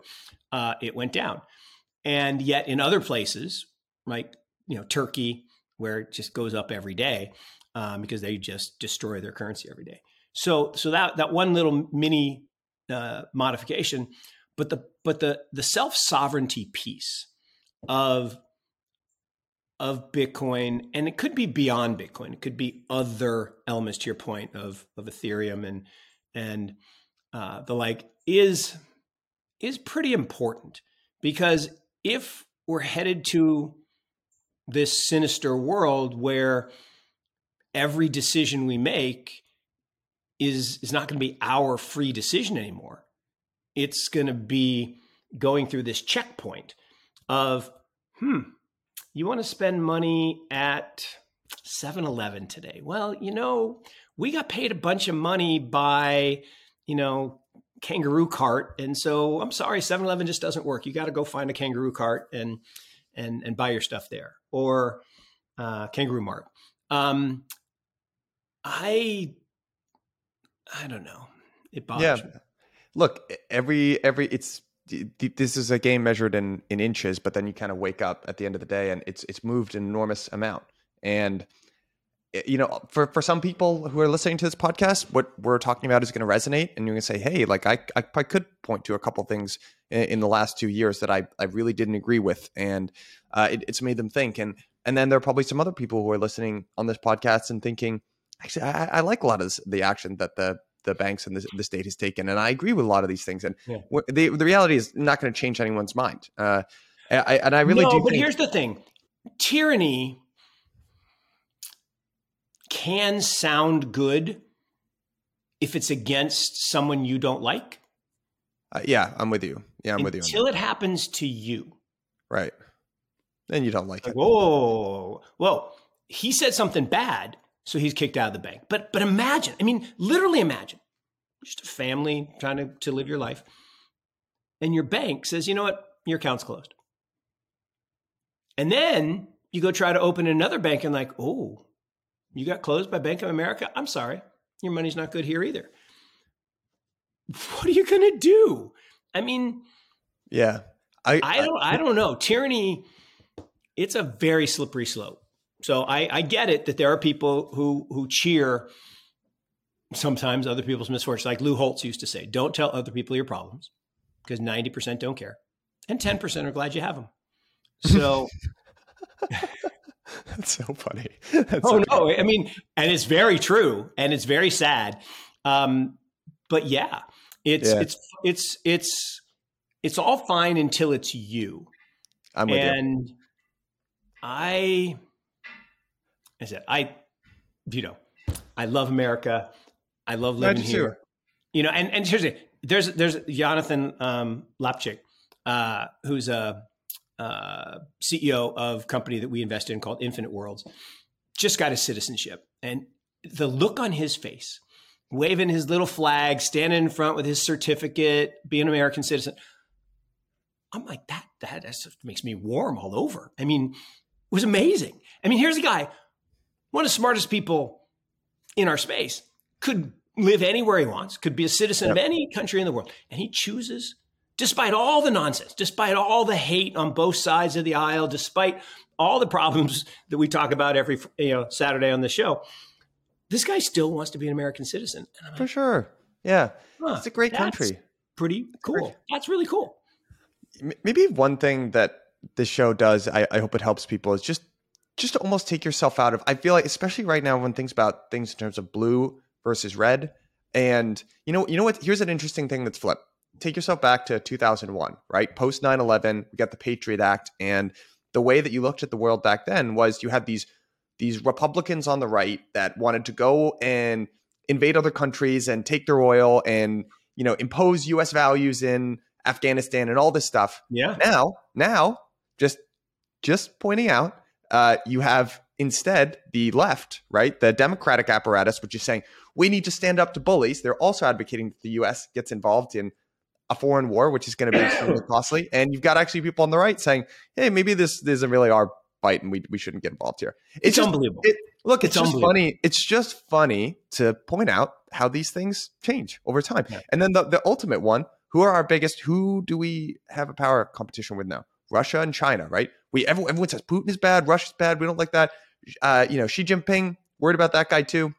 Uh, it went down. And yet in other places, like, you know, Turkey, where it just goes up every day um, because they just destroy their currency every day. So, so that, that one little mini uh, modification, but the, but the, the self-sovereignty piece of, of Bitcoin, and it could be beyond Bitcoin. It could be other elements, to your point, of, of Ethereum and, and uh, the like, is, is pretty important, because if we're headed to this sinister world where every decision we make is, is not going to be our free decision anymore. It's going to be going through this checkpoint of, hmm, you want to spend money at seven eleven today. Well, you know, we got paid a bunch of money by, you know, Kangaroo Cart. And so I'm sorry, seven eleven just doesn't work. You got to go find a Kangaroo Cart and, and, and buy your stuff there, or uh, Kangaroo Mart. Um, I, I don't know. It bothers yeah. me. Look, every, every, it's, this is a game measured in, in inches, but then you kind of wake up at the end of the day and it's, it's moved an enormous amount. And, you know, for, for some people who are listening to this podcast, what we're talking about is going to resonate. And you're going to say, hey, like I, I, I could point to a couple things in, in the last two years that I, I really didn't agree with. And uh, it, it's made them think. And, and then there are probably some other people who are listening on this podcast and thinking, actually, I, I like a lot of this, the action that the, the banks and the, the state has taken. And I agree with a lot of these things. And yeah. what, the, the reality is not going to change anyone's mind. Uh, I, and I really no, do. But think- here's the thing. Tyranny can sound good if it's against someone you don't like. Uh, yeah, I'm with you. Yeah, I'm Until with you. Until it happens to you. Right. Then you don't like, like it. Whoa, whoa. He said something bad. So he's kicked out of the bank. But but imagine, I mean, literally imagine, just a family trying to, to live your life. And your bank says, you know what, your account's closed. And then you go try to open another bank and like, oh, you got closed by Bank of America? I'm sorry, your money's not good here either. What are you going to do? I mean, yeah, I, I, don't, I, I don't know. Tyranny, it's a very slippery slope. So I, I get it that there are people who who cheer sometimes other people's misfortunes. Like Lou Holtz used to say, don't tell other people your problems because ninety percent don't care and ten percent are glad you have them. So that's so funny. That's oh, so no. Funny. I mean, and it's very true and it's very sad. Um, but yeah, it's, yeah. it's, it's, it's, it's all fine until it's you. I'm with and you. I... I said, I, you know, I love America. I love living here. Sure. You know, and, and seriously, there's, there's Jonathan um, Lapchick, uh, who's a, a C E O of a company that we invest in called Infinite Worlds, just got his citizenship. And the look on his face, waving his little flag, standing in front with his certificate, being an American citizen. I'm like, that, that, that makes me warm all over. I mean, it was amazing. I mean, here's a guy. One of the smartest people in our space could live anywhere he wants, could be a citizen yep. of any country in the world. And he chooses, despite all the nonsense, despite all the hate on both sides of the aisle, despite all the problems that we talk about every you know Saturday on the show, this guy still wants to be an American citizen. And I'm like, for sure. Yeah. Huh, it's a great that's country. Pretty cool. That's really cool. Maybe one thing that this show does, I, I hope it helps people, is just just to almost take yourself out of, I feel like, especially right now when things about things in terms of blue versus red. And you know, you know what, here's an interesting thing that's flipped. Take yourself back to two thousand one, right? Post nine eleven, we got the Patriot Act. And the way that you looked at the world back then was you had these, these Republicans on the right that wanted to go and invade other countries and take their oil and, you know, impose U S values in Afghanistan and all this stuff. Yeah. Now, now just, just pointing out, uh, you have instead the left, right? The Democratic apparatus, which is saying, we need to stand up to bullies. They're also advocating that the U S gets involved in a foreign war, which is going to be extremely costly. And you've got actually people on the right saying, hey, maybe this, this isn't really our fight and we we shouldn't get involved here. It's, it's just, unbelievable. It, look, it's, it's just funny. It's just funny to point out how these things change over time. Yeah. And then the, the ultimate one, who are our biggest, who do we have a power competition with now? Russia and China, right? We everyone, everyone says Putin is bad, Russia's bad. We don't like that. Uh, you know, Xi Jinping, worried about that guy too.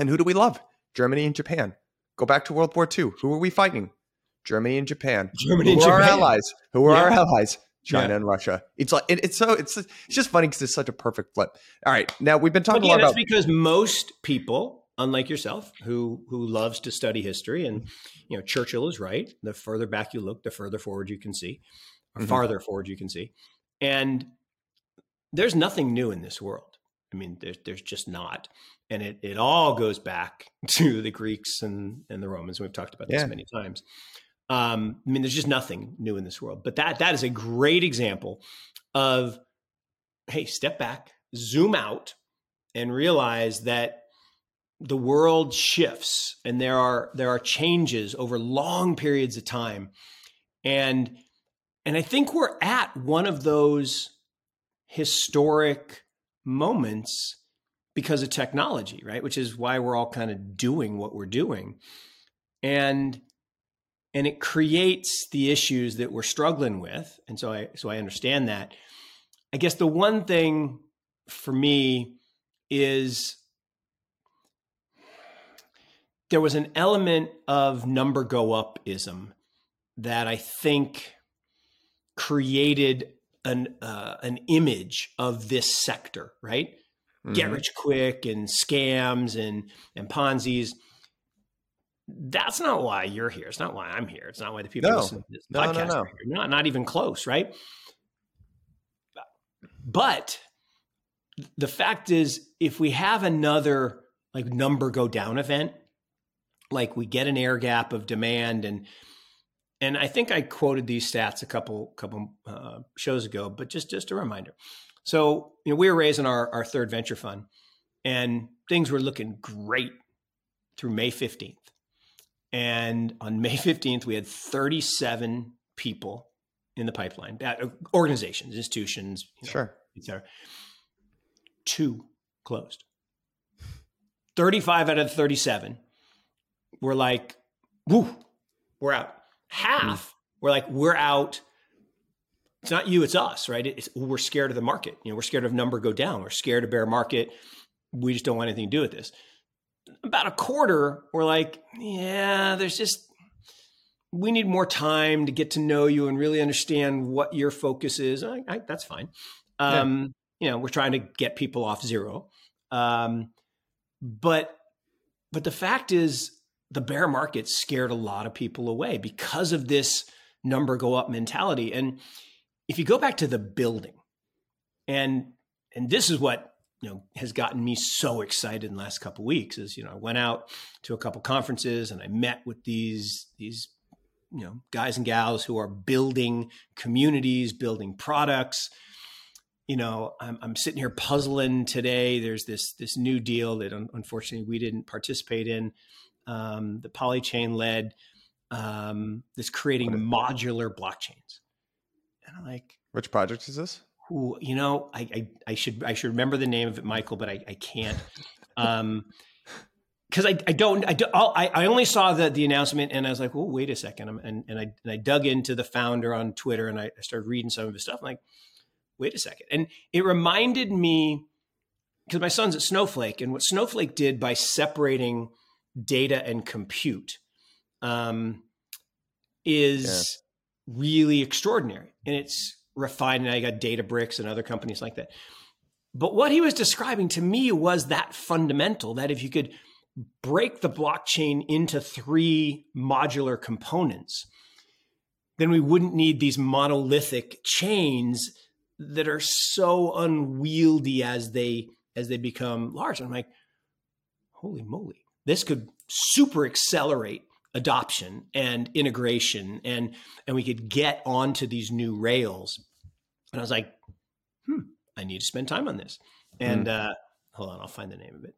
And who do we love? Germany and Japan. Go back to World War Two. Who are we fighting? Germany and Japan. Germany and Japan. Who are our allies? Who are yeah. our allies? China yeah. and Russia. It's like it, it's so it's it's just funny because it's such a perfect flip. All right, now we've been talking well, yeah, a lot about because most people, unlike yourself, who who loves to study history, and you know Churchill is right. The further back you look, the further forward you can see, or mm-hmm. farther forward you can see. And there's nothing new in this world. I mean, there's there's just not, and it it all goes back to the Greeks and and the Romans. We've talked about this yeah. many times. Um, I mean, there's just nothing new in this world, but that, that is a great example of, hey, step back, zoom out and realize that the world shifts and there are, there are changes over long periods of time. And, and I think we're at one of those historic moments because of technology, right? Which is why we're all kind of doing what we're doing. And And it creates the issues that we're struggling with. And so I so I understand that. I guess the one thing for me is there was an element of number go up-ism that I think created an uh, an image of this sector, right? Mm-hmm. Get rich quick and scams and and Ponzi's. That's not why you're here. It's not why I'm here. It's not why the people no, listening to this no, podcast no, no. are here. Not, not even close, right? But the fact is, if we have another like number go down event, like we get an air gap of demand, and and I think I quoted these stats a couple couple uh, shows ago, but just just a reminder. So you know, we were raising our our third venture fund, and things were looking great through May fifteenth. And on May fifteenth, we had thirty-seven people in the pipeline, organizations, institutions, you know, sure, et cetera. Two closed. thirty-five out of the thirty-seven were like, woo, we're out. Half mm-hmm. were like, we're out. It's not you, it's us, right? It's, we're scared of the market. You know, we're scared of number go down. We're scared of bear market. We just don't want anything to do with this. About a quarter were like, yeah, there's just, we need more time to get to know you and really understand what your focus is. I, I, that's fine. Um, yeah. You know, we're trying to get people off zero. Um, but, but the fact is the bear market scared a lot of people away because of this number go up mentality. And if you go back to the building and, and this is what, you know, has gotten me so excited in the last couple of weeks is, you know, I went out to a couple conferences and I met with these, these, you know, guys and gals who are building communities, building products. You know, I'm, I'm sitting here puzzling today. There's this, this new deal that un- unfortunately we didn't participate in. Um, the Polychain led, um, this creating modular blockchains. And I'm like, which project is this? Who, you know, I, I, I should, I should remember the name of it, Michael, but I, I can't, um, cause I, I don't, I do, I, I only saw the, the announcement and I was like, oh, wait a second. I'm, and, and I, and I dug into the founder on Twitter and I, I started reading some of his stuff. I'm like, wait a second. And it reminded me, cause my son's at Snowflake and what Snowflake did by separating data and compute, um, is yeah. really extraordinary. And it's refined, and I got Databricks and other companies like that. But what he was describing to me was that fundamental, that if you could break the blockchain into three modular components, then we wouldn't need these monolithic chains that are so unwieldy as they as they become large. And I'm like, holy moly, this could super accelerate adoption and integration, and and we could get onto these new rails. And I was like, hmm, I need to spend time on this. And mm. uh, hold on, I'll find the name of it.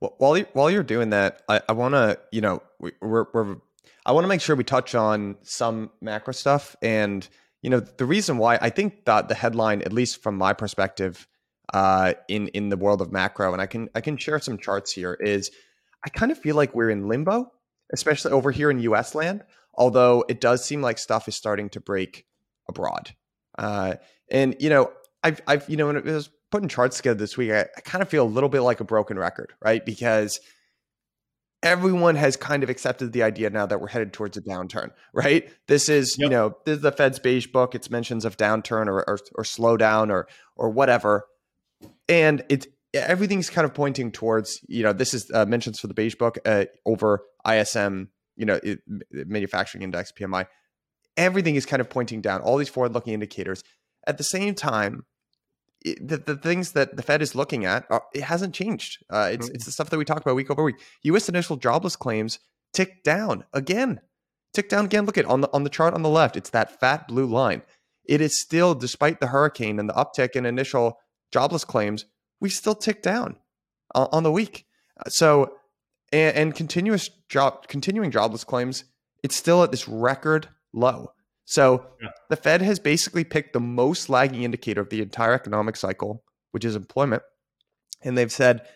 Well, while you, while you're doing that, I, I want to, you know, we, we're, we're I want to make sure we touch on some macro stuff. And, you know, the reason why I think that the headline, at least from my perspective, uh, in, in the world of macro, and I can, I can share some charts here, is I kind of feel like we're in limbo, especially over here in U S land, although it does seem like stuff is starting to break abroad. Uh, and, you know, I've, I've, you know, when it was putting charts together this week, I, I kind of feel a little bit like a broken record, right? Because everyone has kind of accepted the idea now that we're headed towards a downturn, right? This is, yep. you know, this is the Fed's beige book. It's mentions of downturn or, or, or slowdown or, or whatever. And it's, everything's kind of pointing towards, you know, this is uh, mentions for the beige book uh, over I S M, you know, it, manufacturing index, P M I. Everything is kind of pointing down, all these forward-looking indicators. At the same time, it, the, the things that the Fed is looking at, are, it hasn't changed. Uh, it's mm-hmm. it's the stuff that we talked about week over week. U S initial jobless claims tick down again, tick down again. Look at on the on the chart on the left. It's that fat blue line. It is still, despite the hurricane and the uptick in initial jobless claims, we still tick down uh, on the week. So and, and continuous job continuing jobless claims, it's still at this record low. So yeah. the Fed has basically picked the most lagging indicator of the entire economic cycle, which is employment. And they've said,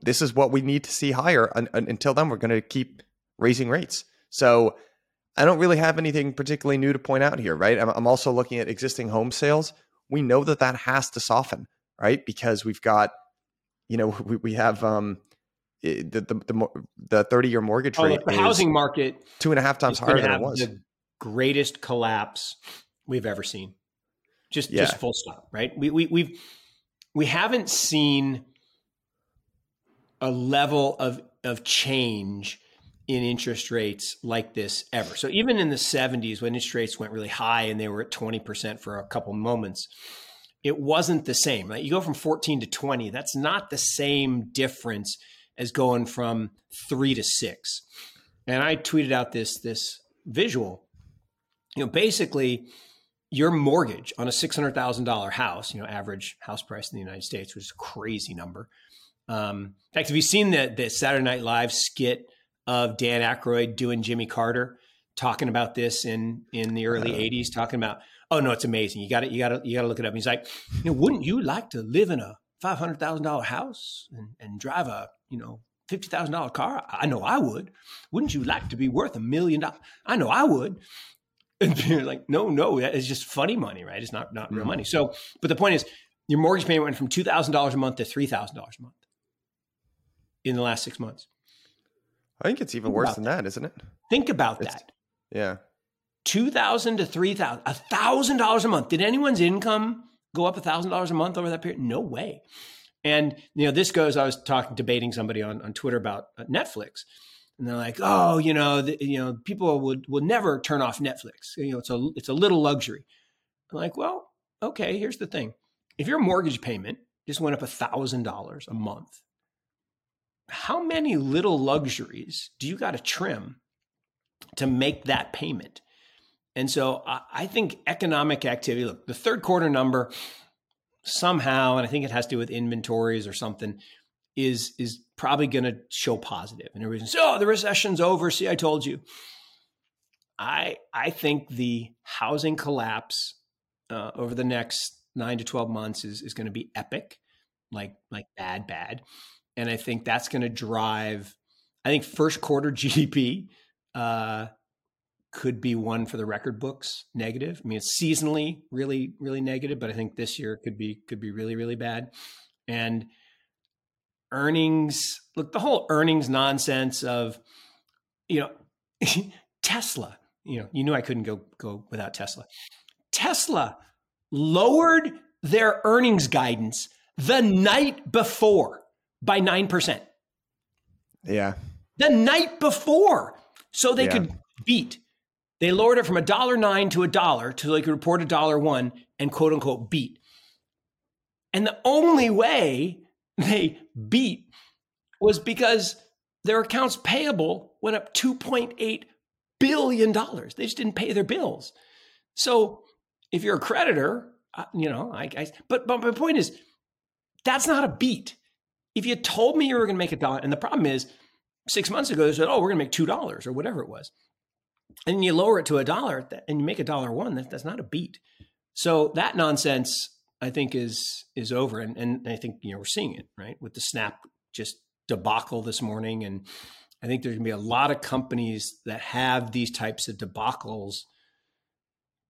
this is what we need to see higher. And, and until then, we're going to keep raising rates. So I don't really have anything particularly new to point out here, right? I'm, I'm also looking at existing home sales. We know that that has to soften, right? Because we've got, you know, we, we have... Um, The the the the thirty-year mortgage rate. Oh, the housing market two and a half times higher than it was. The greatest collapse we've ever seen. Just yeah. just full stop. Right? We we we've we haven't seen a level of of change in interest rates like this ever. So even in the seventies, when interest rates went really high and they were at twenty percent for a couple moments, it wasn't the same. Right? You go from fourteen to twenty. That's not the same difference as going from three to six. And I tweeted out this, this visual, you know, basically your mortgage on a six hundred thousand dollars house, you know, average house price in the United States, which is a crazy number. Um, in fact, have you seen the, the Saturday Night Live skit of Dan Aykroyd doing Jimmy Carter talking about this in, in the early eighties, talking about, oh no, it's amazing. You got it. You got to, you got to look it up. And he's like, you know, wouldn't you like to live in a five hundred thousand dollars house and, and drive a, you know, fifty thousand dollars car? I know I would. Wouldn't you like to be worth a million dollars? I know I would. And you're like, no, no, it's just funny money, right? It's not, not real money. So, but the point is your mortgage payment went from two thousand dollars a month to three thousand dollars a month in the last six months. I think it's even think worse than that, that, isn't it? Think about it's, that. Yeah. two thousand dollars to three thousand dollars, one thousand dollars a month. Did anyone's income go up one thousand dollars a month over that period? No way. And, you know, this goes, I was talking, debating somebody on, on Twitter about Netflix, and they're like, oh, you know, the, you know, people would, will never turn off Netflix. You know, it's a, it's a little luxury. I'm like, well, okay, here's the thing. If your mortgage payment just went up a thousand dollars a month, how many little luxuries do you got to trim to make that payment? And so I, I think economic activity, look, the third quarter number, somehow, and I think it has to do with inventories or something, is is probably going to show positive. And everybody's saying, oh, the recession's over. See, I told you. I I think the housing collapse uh, over the next nine to twelve months is is going to be epic, like like bad, bad. And I think that's going to drive, I think first quarter G D P uh, could be one for the record books, negative. I mean, it's seasonally really, really negative, but I think this year could be, could be really, really bad. And earnings, look, the whole earnings nonsense of, you know, Tesla, you know, you knew I couldn't go, go without Tesla. Tesla lowered their earnings guidance the night before by nine percent. Yeah. The night before. So they yeah. could beat. They lowered it from a dollar nine to a dollar to like report a dollar one and quote unquote beat. And the only way they beat was because their accounts payable went up two point eight billion dollars. They just didn't pay their bills. So if you're a creditor uh, you know, I, I but, but my point is, that's not a beat. If you told me you were going to make a dollar, and the problem is six months ago, they said, oh, we're going to make two dollars or whatever it was. And you lower it to a dollar and you make a dollar one, that, that's not a beat. So that nonsense, I think, is is over. And, and I think, you know, we're seeing it, right? With the Snap just debacle this morning. And I think there's going to be a lot of companies that have these types of debacles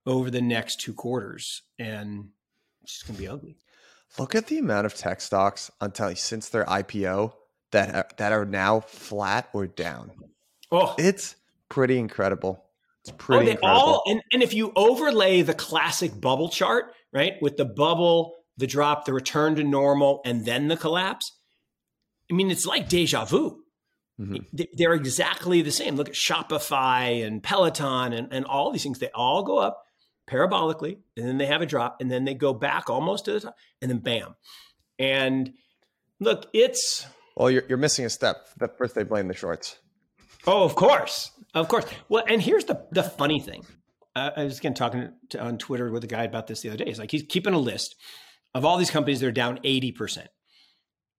over the next two quarters. And it's just going to be ugly. Look at the amount of tech stocks, I'm telling you, since their I P O that are, that are now flat or down. Oh, it's pretty incredible. It's pretty oh, they incredible. All, and, and if you overlay the classic bubble chart, right, with the bubble, the drop, the return to normal, and then the collapse, I mean, it's like deja vu. Mm-hmm. They're exactly the same. Look at Shopify and Peloton and, and all these things. They all go up parabolically, and then they have a drop, and then they go back almost to the top, and then bam. And look, it's... Well, you're, you're missing a step. First, they blame the shorts. Oh, of course. Of course. Well, and here's the, the funny thing. Uh, I was again talking to, on Twitter with a guy about this the other day. It's like he's keeping a list of all these companies that are down eighty percent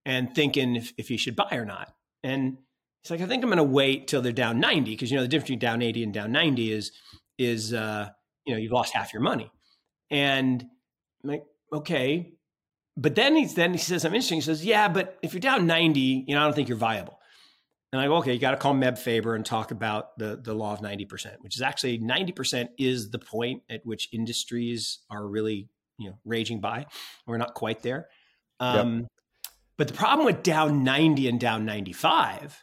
and thinking if, if he should buy or not. And he's like, I think I'm going to wait till they're down ninety because, you know, the difference between down eighty and down ninety is, is uh, you know, you've lost half your money. And I'm like, okay. But then, he's, then he says something interesting. He says, yeah, but if you're down ninety, you know, I don't think you're viable. And I go, okay, you got to call Meb Faber and talk about the, the law of ninety percent, which is actually ninety percent is the point at which industries are really, you know, raging by. We're not quite there. Um, yep. But the problem with down ninety and down ninety-five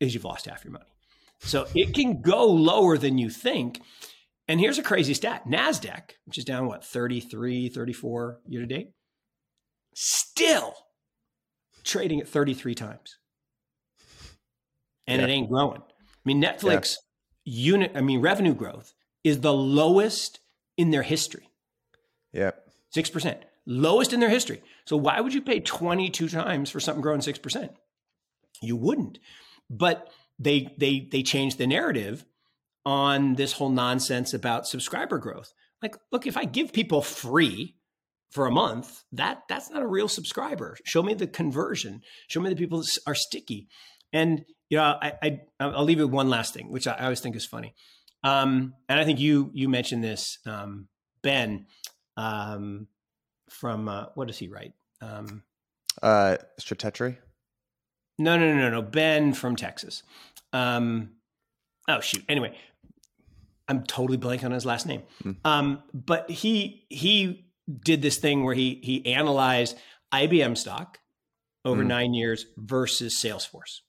is you've lost half your money. So it can go lower than you think. And here's a crazy stat. NASDAQ, which is down, what, thirty-three, thirty-four year to date, still trading at thirty-three times. And yeah. It ain't growing. I mean, Netflix yeah. unit, I mean, revenue growth is the lowest in their history. Yeah. six percent. Lowest in their history. So why would you pay twenty-two times for something growing six percent? You wouldn't. But they they they changed the narrative on this whole nonsense about subscriber growth. Like, look, if I give people free for a month, that that's not a real subscriber. Show me the conversion. Show me the people that are sticky. And you know, I, I I'll leave you with one last thing, which I always think is funny. Um, and I think you you mentioned this, um, Ben, um, from uh, what does he write? Um, uh, Stratetry. No, no, no, no, no. Ben from Texas. Um, oh shoot. Anyway, I'm totally blanking on his last name. Mm-hmm. Um, but he he did this thing where he he analyzed I B M stock over mm-hmm. nine years versus Salesforce.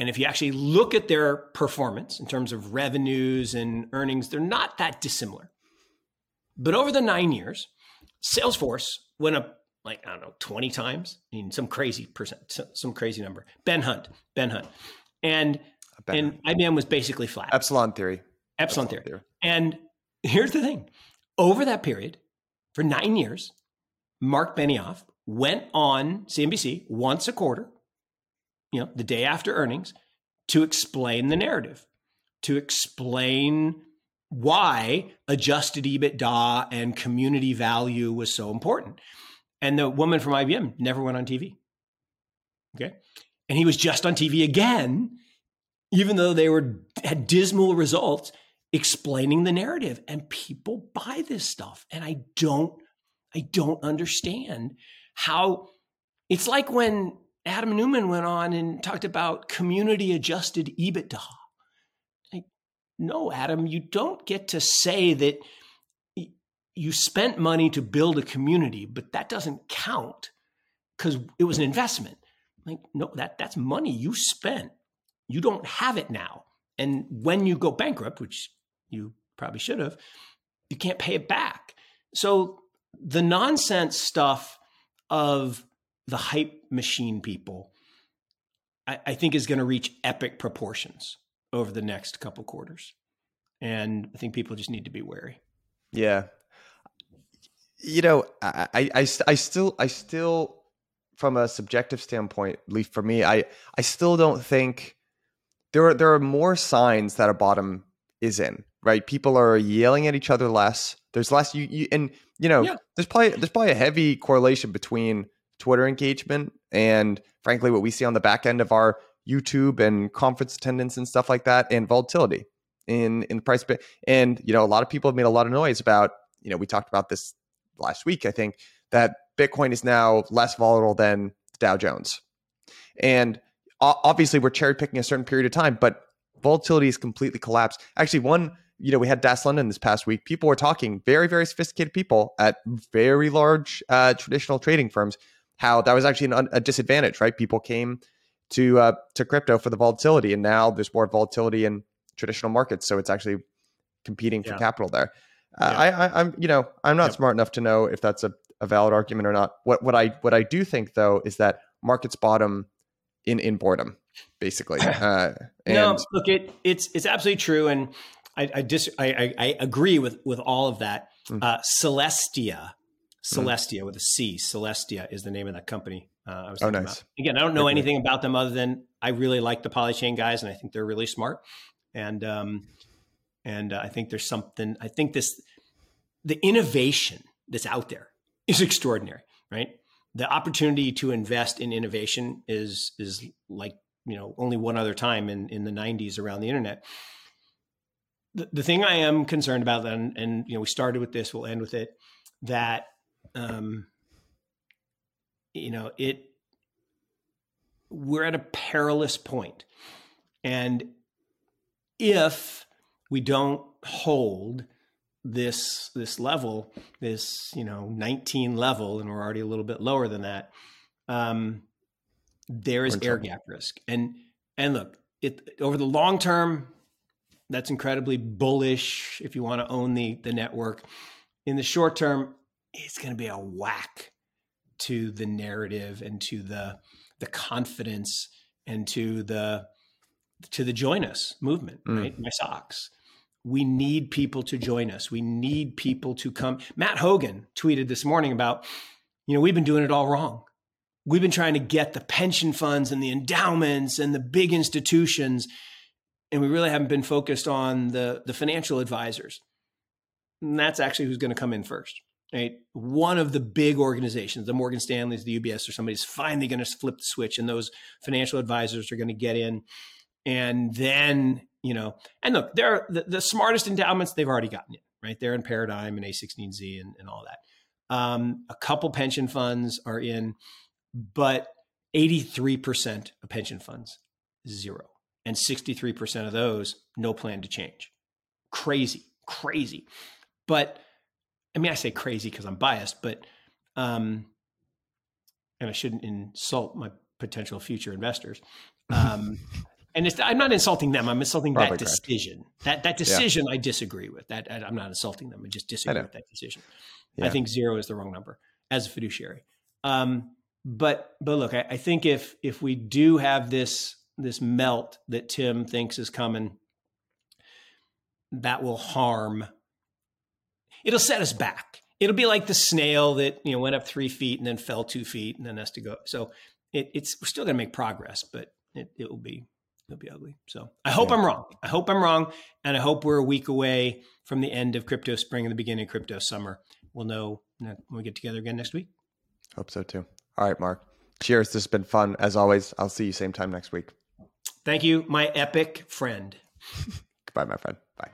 And if you actually look at their performance in terms of revenues and earnings, they're not that dissimilar. But over the nine years, Salesforce went up like, I don't know, twenty times. I mean, some crazy percent, some crazy number. Ben Hunt, Ben Hunt. And, and I B M was basically flat. Epsilon Theory. Epsilon, Epsilon theory. theory. And here's the thing. Over that period, for nine years, Mark Benioff went on C N B C once a quarter, you know, the day after earnings, to explain the narrative, to explain why adjusted EBITDA and community value was so important. And the woman from I B M never went on T V. Okay. And he was just on T V again, even though they were had dismal results, explaining the narrative. And people buy this stuff. And I don't, I don't understand how it's like when Adam Newman went on and talked about community adjusted EBITDA. Like, no, Adam, you don't get to say that you spent money to build a community, but that doesn't count because it was an investment. Like, no, that that's money you spent. You don't have it now. And when you go bankrupt, which you probably should have, you can't pay it back. So the nonsense stuff of the hype machine people, I, I think, is going to reach epic proportions over the next couple quarters. And I think people just need to be wary. Yeah. You know, I, I, I, I still, I still, from a subjective standpoint, at least for me, I, I still don't think there are, there are more signs that a bottom is in, right? People are yelling at each other less. There's less, you, you and you know, yeah. there's probably there's probably a heavy correlation between Twitter engagement and, frankly, what we see on the back end of our YouTube and conference attendance and stuff like that, and volatility in in the price. And, you know, a lot of people have made a lot of noise about, you know, we talked about this last week, I think, that Bitcoin is now less volatile than the Dow Jones. And obviously, we're cherry picking a certain period of time, but volatility has completely collapsed. Actually, one, you know, we had D A S London this past week. People were talking, very, very sophisticated people at very large uh, traditional trading firms, how that was actually an, a disadvantage, right? People came to uh, to crypto for the volatility, and now there's more volatility in traditional markets, so it's actually competing for yeah. capital there. Uh, yeah. I, I, I'm, you know, I'm not yep. smart enough to know if that's a, a valid argument or not. What what I what I do think though is that markets bottom in in boredom, basically. Uh, and- no, look, it it's it's absolutely true, and I I, dis, I, I, I agree with with all of that. Mm. Uh, Celestia, Celestia mm. with a C. Celestia is the name of that company. Uh, I was oh, nice. About. Again, I don't know Good anything way. about them other than I really like the Polychain guys, and I think they're really smart. And um, and uh, I think there's something. I think this the innovation that's out there is extraordinary, right? The opportunity to invest in innovation is is like, you know, only one other time in, in the nineties around the internet. The, the thing I am concerned about, and, and you know, we started with this, we'll end with it, that um, you know, it we're at a perilous point, and if we don't hold this this level, this, you know, nineteen level, and we're already a little bit lower than that, um there is air gap risk. And and look, it over the long term, that's incredibly bullish if you want to own the the network. In the short term, it's going to be a whack to the narrative and to the the confidence and to the to the join us movement, right? Mm. My socks. We need people to join us. We need people to come. Matt Hogan tweeted this morning about, you know, we've been doing it all wrong. We've been trying to get the pension funds and the endowments and the big institutions, and we really haven't been focused on the, the financial advisors. And that's actually who's going to come in first, right? One of the big organizations, the Morgan Stanleys, the U B S, or somebody's finally going to flip the switch, and those financial advisors are going to get in. And then, you know, and look, they're the, the smartest endowments, they've already gotten in, right? They're in Paradigm and A sixteen Z and, and all that. Um, a couple pension funds are in, but eighty-three percent of pension funds, zero. And sixty-three percent of those, no plan to change. Crazy, crazy. But I mean, I say crazy because I'm biased, but, um, and I shouldn't insult my potential future investors. Um, And it's, I'm not insulting them. I'm insulting Probably that decision. Correct. That that decision yeah. I disagree with. That I'm not insulting them. I just disagree I with that decision. Yeah. I think zero is the wrong number as a fiduciary. Um, but but look, I, I think if if we do have this this melt that Tim thinks is coming, that will harm. It'll set us back. It'll be like the snail that, you know, went up three feet and then fell two feet and then has to go. So it, it's we're still going to make progress, but it, it will be. It'll be ugly. So I hope yeah. I'm wrong. I hope I'm wrong. And I hope we're a week away from the end of crypto spring and the beginning of crypto summer. We'll know when we get together again next week. Hope so too. All right, Mark. Cheers. This has been fun. As always, I'll see you same time next week. Thank you, my epic friend. Goodbye, my friend. Bye.